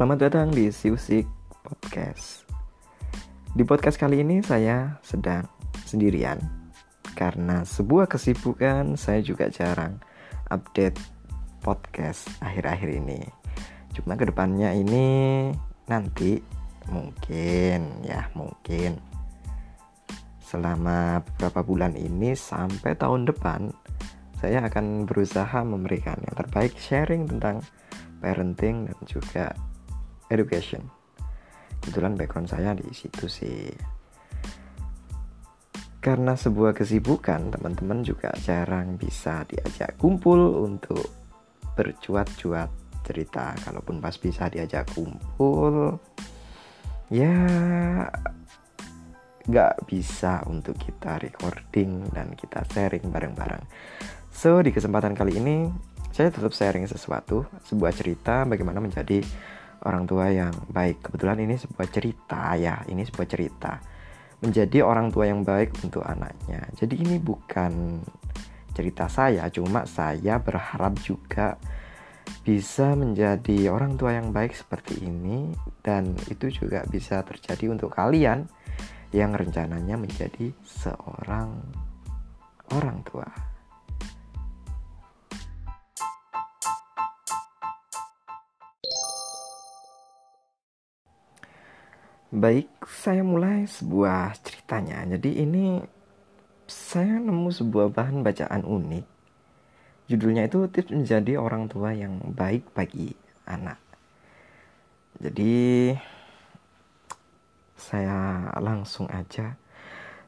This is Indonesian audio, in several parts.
Selamat datang di Siusik Podcast. Di podcast kali ini saya sedang sendirian. Karena sebuah kesibukan saya juga jarang update podcast akhir-akhir ini. Cuma kedepannya ini nanti mungkin selama beberapa bulan ini sampai tahun depan saya akan berusaha memberikan yang terbaik, sharing tentang parenting dan juga education. Kebetulan background saya di situ sih. Karena sebuah kesibukan, teman-teman juga jarang bisa diajak kumpul untuk bercuat-cuat cerita. Kalaupun pas bisa diajak kumpul, ya gak bisa untuk kita recording dan kita sharing bareng-bareng. So, di kesempatan kali ini saya tetap sharing sesuatu, sebuah cerita bagaimana menjadi orang tua yang baik. Kebetulan ini sebuah cerita ya, menjadi orang tua yang baik untuk anaknya. Jadi ini bukan cerita saya, cuma saya berharap juga bisa menjadi orang tua yang baik seperti ini. Dan itu juga bisa terjadi untuk kalian yang rencananya menjadi seorang orang tua. Baik, saya mulai sebuah ceritanya. Jadi ini saya nemu sebuah bahan bacaan unik. Judulnya itu tips menjadi orang tua yang baik bagi anak. Jadi saya langsung aja.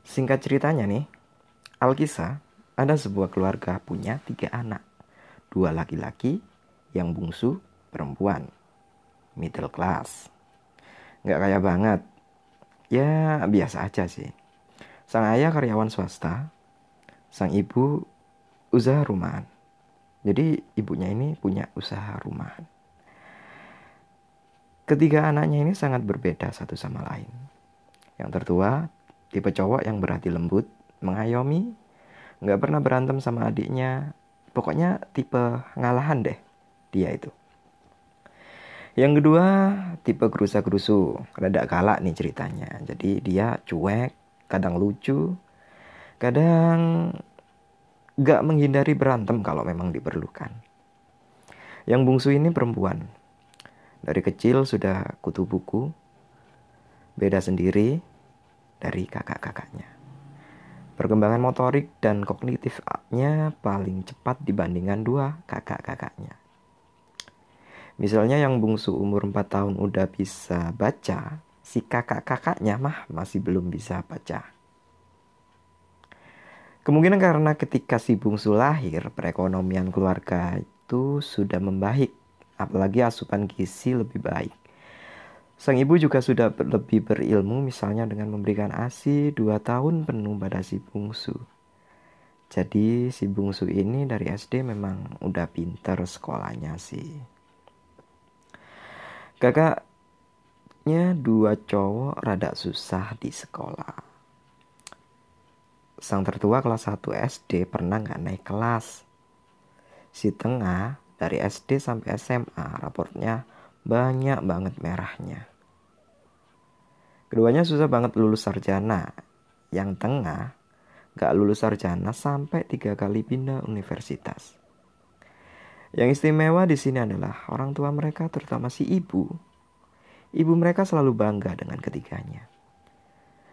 Singkat ceritanya nih, alkisah ada sebuah keluarga punya 3 anak. 2 laki-laki, yang bungsu perempuan, middle class. Gak kaya banget, ya biasa aja sih. Sang ayah karyawan swasta, sang ibu usaha rumahan. Jadi ibunya ini punya usaha rumahan. 3 anaknya ini sangat berbeda satu sama lain. Yang tertua, tipe cowok yang berhati lembut, mengayomi, gak pernah berantem sama adiknya. Pokoknya tipe ngalahan deh dia itu. Yang kedua, tipe gerusa-gerusu, rada galak nih ceritanya. Jadi dia cuek, kadang lucu, kadang gak menghindari berantem kalau memang diperlukan. Yang bungsu ini perempuan. Dari kecil sudah kutu buku, beda sendiri dari kakak-kakaknya. Perkembangan motorik dan kognitifnya paling cepat dibandingkan 2 kakak-kakaknya. Misalnya yang bungsu umur 4 tahun udah bisa baca, si kakak-kakaknya masih belum bisa baca. Kemungkinan karena ketika si bungsu lahir, perekonomian keluarga itu sudah membaik, apalagi asupan gizi lebih baik. Sang ibu juga sudah lebih berilmu, misalnya dengan memberikan ASI 2 tahun penuh pada si bungsu. Jadi si bungsu ini dari SD memang udah pinter sekolahnya sih. Kakaknya 2 cowok rada susah di sekolah. Sang tertua kelas 1 SD pernah gak naik kelas. Si tengah dari SD sampai SMA raportnya banyak banget merahnya. Keduanya susah banget lulus sarjana. Yang tengah gak lulus sarjana sampai 3 kali pindah universitas. Yang istimewa di sini adalah orang tua mereka, terutama si ibu. Ibu mereka selalu bangga dengan ketiganya.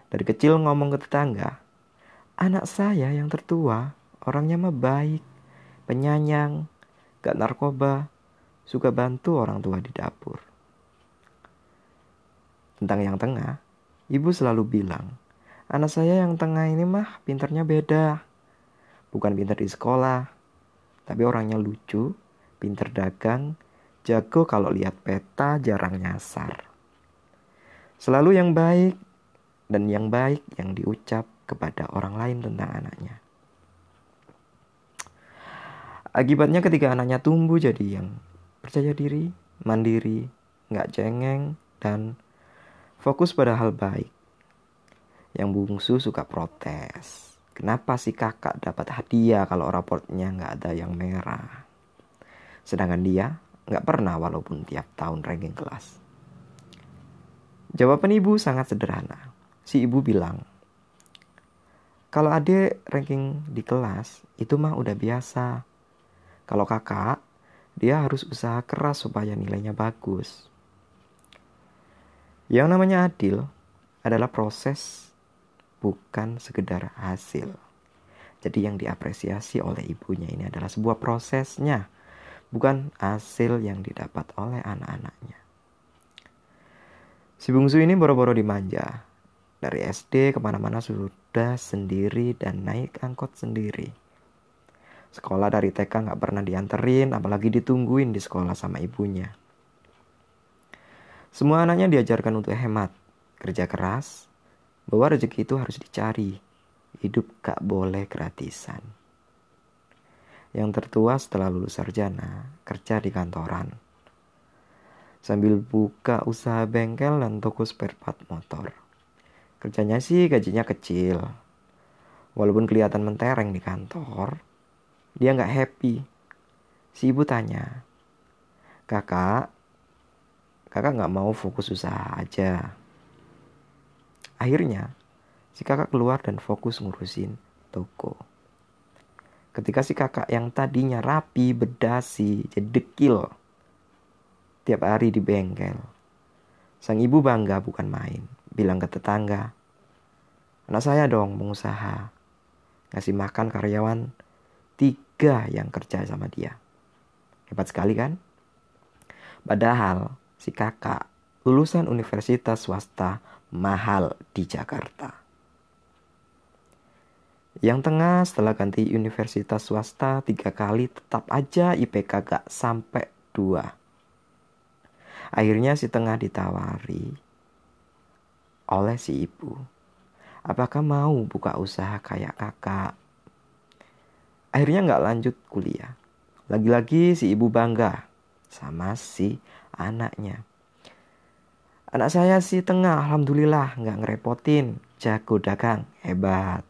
Dari kecil ngomong ke tetangga, anak saya yang tertua, orangnya mah baik, penyayang, gak narkoba, suka bantu orang tua di dapur. Tentang yang tengah, ibu selalu bilang, anak saya yang tengah ini mah pinternya beda. Bukan pinter di sekolah, tapi orangnya lucu, pinter dagang, jago kalau lihat peta, jarang nyasar. Selalu yang baik, dan yang baik yang diucap kepada orang lain tentang anaknya. Akibatnya ketika anaknya tumbuh jadi yang percaya diri, mandiri, gak cengeng, dan fokus pada hal baik. Yang bungsu suka protes. Kenapa si kakak dapat hadiah kalau raportnya gak ada yang merah? Sedangkan dia gak pernah, walaupun tiap tahun ranking kelas. Jawaban ibu sangat sederhana. Si ibu bilang, kalau adek ranking di kelas, itu mah udah biasa. Kalau kakak, dia harus usaha keras supaya nilainya bagus. Yang namanya adil adalah proses, bukan sekedar hasil. Jadi yang diapresiasi oleh ibunya ini adalah sebuah prosesnya, bukan hasil yang didapat oleh anak-anaknya. Si bungsu ini boro-boro dimanja. Dari SD kemana-mana sudah sendiri dan naik angkot sendiri. Sekolah dari TK gak pernah dianterin, apalagi ditungguin di sekolah sama ibunya. Semua anaknya diajarkan untuk hemat, kerja keras, bahwa rezeki itu harus dicari. Hidup gak boleh gratisan. Yang tertua setelah lulus sarjana, kerja di kantoran. Sambil buka usaha bengkel dan toko spare part motor. Kerjanya sih gajinya kecil. Walaupun kelihatan mentereng di kantor, dia gak happy. Si ibu tanya, Kakak gak mau fokus usaha aja? Akhirnya, si kakak keluar dan fokus ngurusin toko. Ketika si kakak yang tadinya rapi, berdasi, jadi dekil tiap hari di bengkel, sang ibu bangga bukan main. Bilang ke tetangga, anak saya dong pengusaha. Ngasih makan karyawan 3 yang kerja sama dia. Hebat sekali kan? Padahal si kakak lulusan universitas swasta mahal di Jakarta. Yang tengah setelah ganti universitas swasta 3 kali tetap aja IPK gak sampai 2. Akhirnya si tengah ditawari oleh si ibu, apakah mau buka usaha kayak kakak? Akhirnya gak lanjut kuliah. Lagi-lagi si ibu bangga sama si anaknya. Anak saya si tengah, alhamdulillah gak ngerepotin, jago dagang, hebat.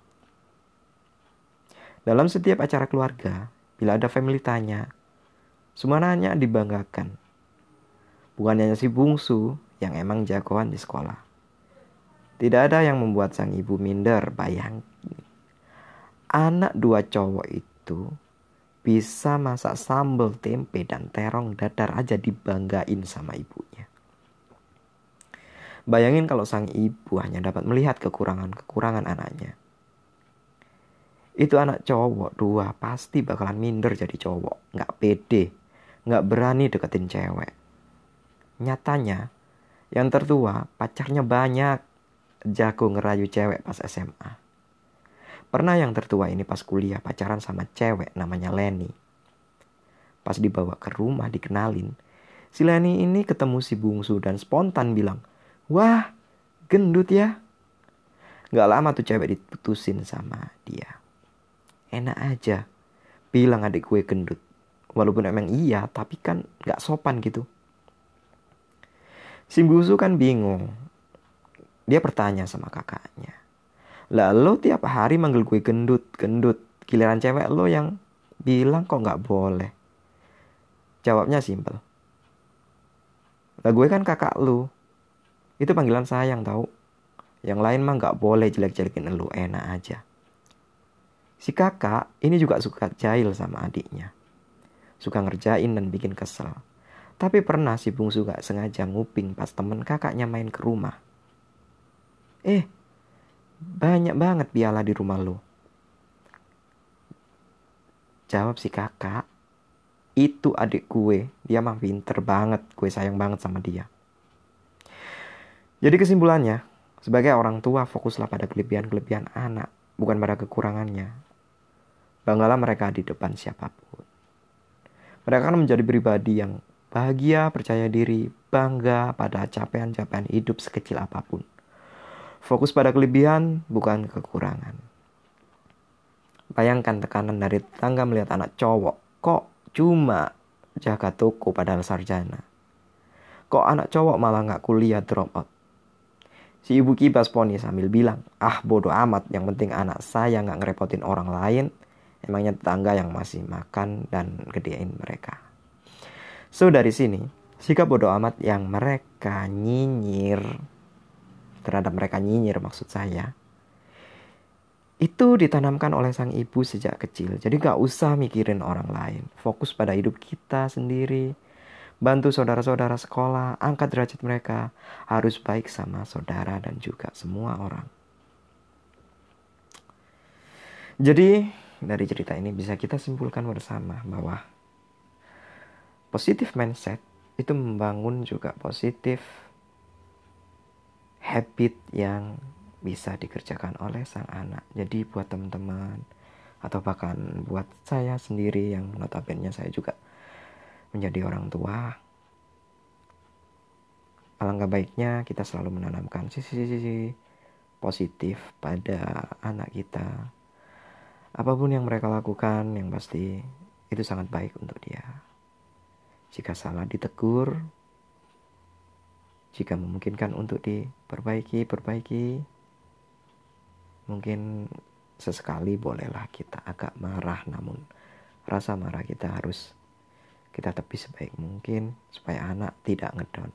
Dalam setiap acara keluarga, bila ada family tanya, semua anaknya dibanggakan. Bukan hanya si bungsu yang emang jagoan di sekolah. Tidak ada yang membuat sang ibu minder. Bayangin, anak 2 cowok itu bisa masak sambal tempe dan terong dadar aja dibanggain sama ibunya. Bayangin kalau sang ibu hanya dapat melihat kekurangan-kekurangan anaknya. Itu anak cowok 2 pasti bakalan minder jadi cowok. Gak pede, gak berani deketin cewek. Nyatanya, yang tertua pacarnya banyak. Jago ngerayu cewek pas SMA. Pernah yang tertua ini pas kuliah pacaran sama cewek namanya Leni. Pas dibawa ke rumah dikenalin, si Leni ini ketemu si bungsu dan spontan bilang, wah gendut ya. Gak lama tuh cewek diputusin sama dia. Enak aja bilang adik gue gendut. Walaupun emang iya, tapi kan gak sopan gitu. Si bungsu kan bingung. Dia bertanya sama kakaknya, lah lo tiap hari manggil gue gendut, giliran cewek lo yang bilang kok gak boleh. Jawabnya simpel, lah gue kan kakak lo, itu panggilan sayang tau. Yang lain mah gak boleh jelek-jelekin lo, enak aja. Si kakak ini juga suka jahil sama adiknya. Suka ngerjain dan bikin kesel. Tapi pernah si bungsu gak sengaja nguping pas temen kakaknya main ke rumah. Banyak banget piala di rumah lo. Jawab si kakak, itu adik gue, dia mah pinter banget, gue sayang banget sama dia. Jadi kesimpulannya, sebagai orang tua fokuslah pada kelebihan-kelebihan anak, bukan pada kekurangannya. Banggalah mereka di depan siapapun. Mereka akan menjadi pribadi yang bahagia, percaya diri, bangga pada capaian-capaian hidup sekecil apapun. Fokus pada kelebihan, bukan kekurangan. Bayangkan tekanan dari tetangga melihat anak cowok. Kok cuma jaga toko padahal sarjana? Kok anak cowok malah gak kuliah, drop out? Si ibu kibas poni sambil bilang, ah bodoh amat, yang penting anak saya gak ngerepotin orang lain. Emangnya tetangga yang masih makan dan gedein mereka. So dari sini, sikap bodoh amat yang mereka nyinyir terhadap mereka nyinyir maksud saya, itu ditanamkan oleh sang ibu sejak kecil. Jadi gak usah mikirin orang lain, fokus pada hidup kita sendiri. Bantu saudara-saudara sekolah, angkat derajat mereka, harus baik sama saudara dan juga semua orang. Jadi dari cerita ini bisa kita simpulkan bersama bahwa positive mindset itu membangun juga positive habit yang bisa dikerjakan oleh sang anak. Jadi buat teman-teman atau bahkan buat saya sendiri yang notabene saya juga menjadi orang tua, alangkah baiknya kita selalu menanamkan sisi-sisi positif pada anak kita. Apapun yang mereka lakukan, yang pasti itu sangat baik untuk dia. Jika salah ditegur, jika memungkinkan untuk diperbaiki. Mungkin sesekali bolehlah kita agak marah, namun rasa marah kita harus kita tepi sebaik mungkin supaya anak tidak ngedown.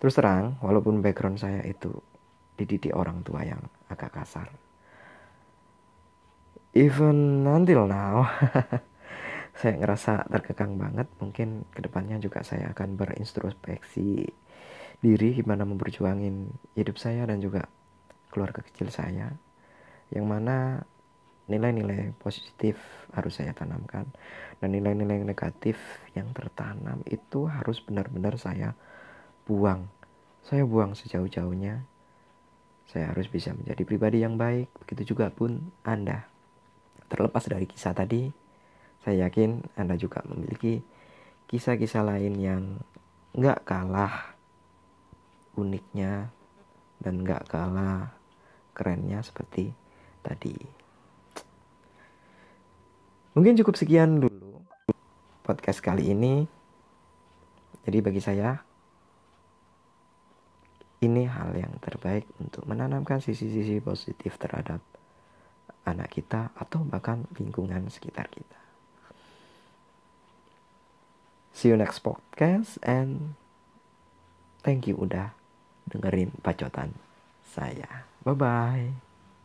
Terus terang, walaupun background saya itu dididik orang tua yang agak kasar, even until now saya ngerasa terkekang banget. Mungkin kedepannya juga saya akan berintrospeksi diri gimana memperjuangin hidup saya dan juga keluarga kecil saya, yang mana nilai-nilai positif harus saya tanamkan dan nilai-nilai negatif yang tertanam itu harus benar-benar saya buang. Saya buang sejauh-jauhnya. Saya harus bisa menjadi pribadi yang baik. Begitu juga pun Anda. Terlepas dari kisah tadi, saya yakin Anda juga memiliki kisah-kisah lain yang nggak kalah uniknya dan nggak kalah kerennya seperti tadi. Mungkin cukup sekian dulu podcast kali ini. Jadi bagi saya, ini hal yang terbaik untuk menanamkan sisi-sisi positif terhadap anak kita atau bahkan lingkungan sekitar kita. See you next podcast and thank you udah dengerin bacotan saya. Bye-bye.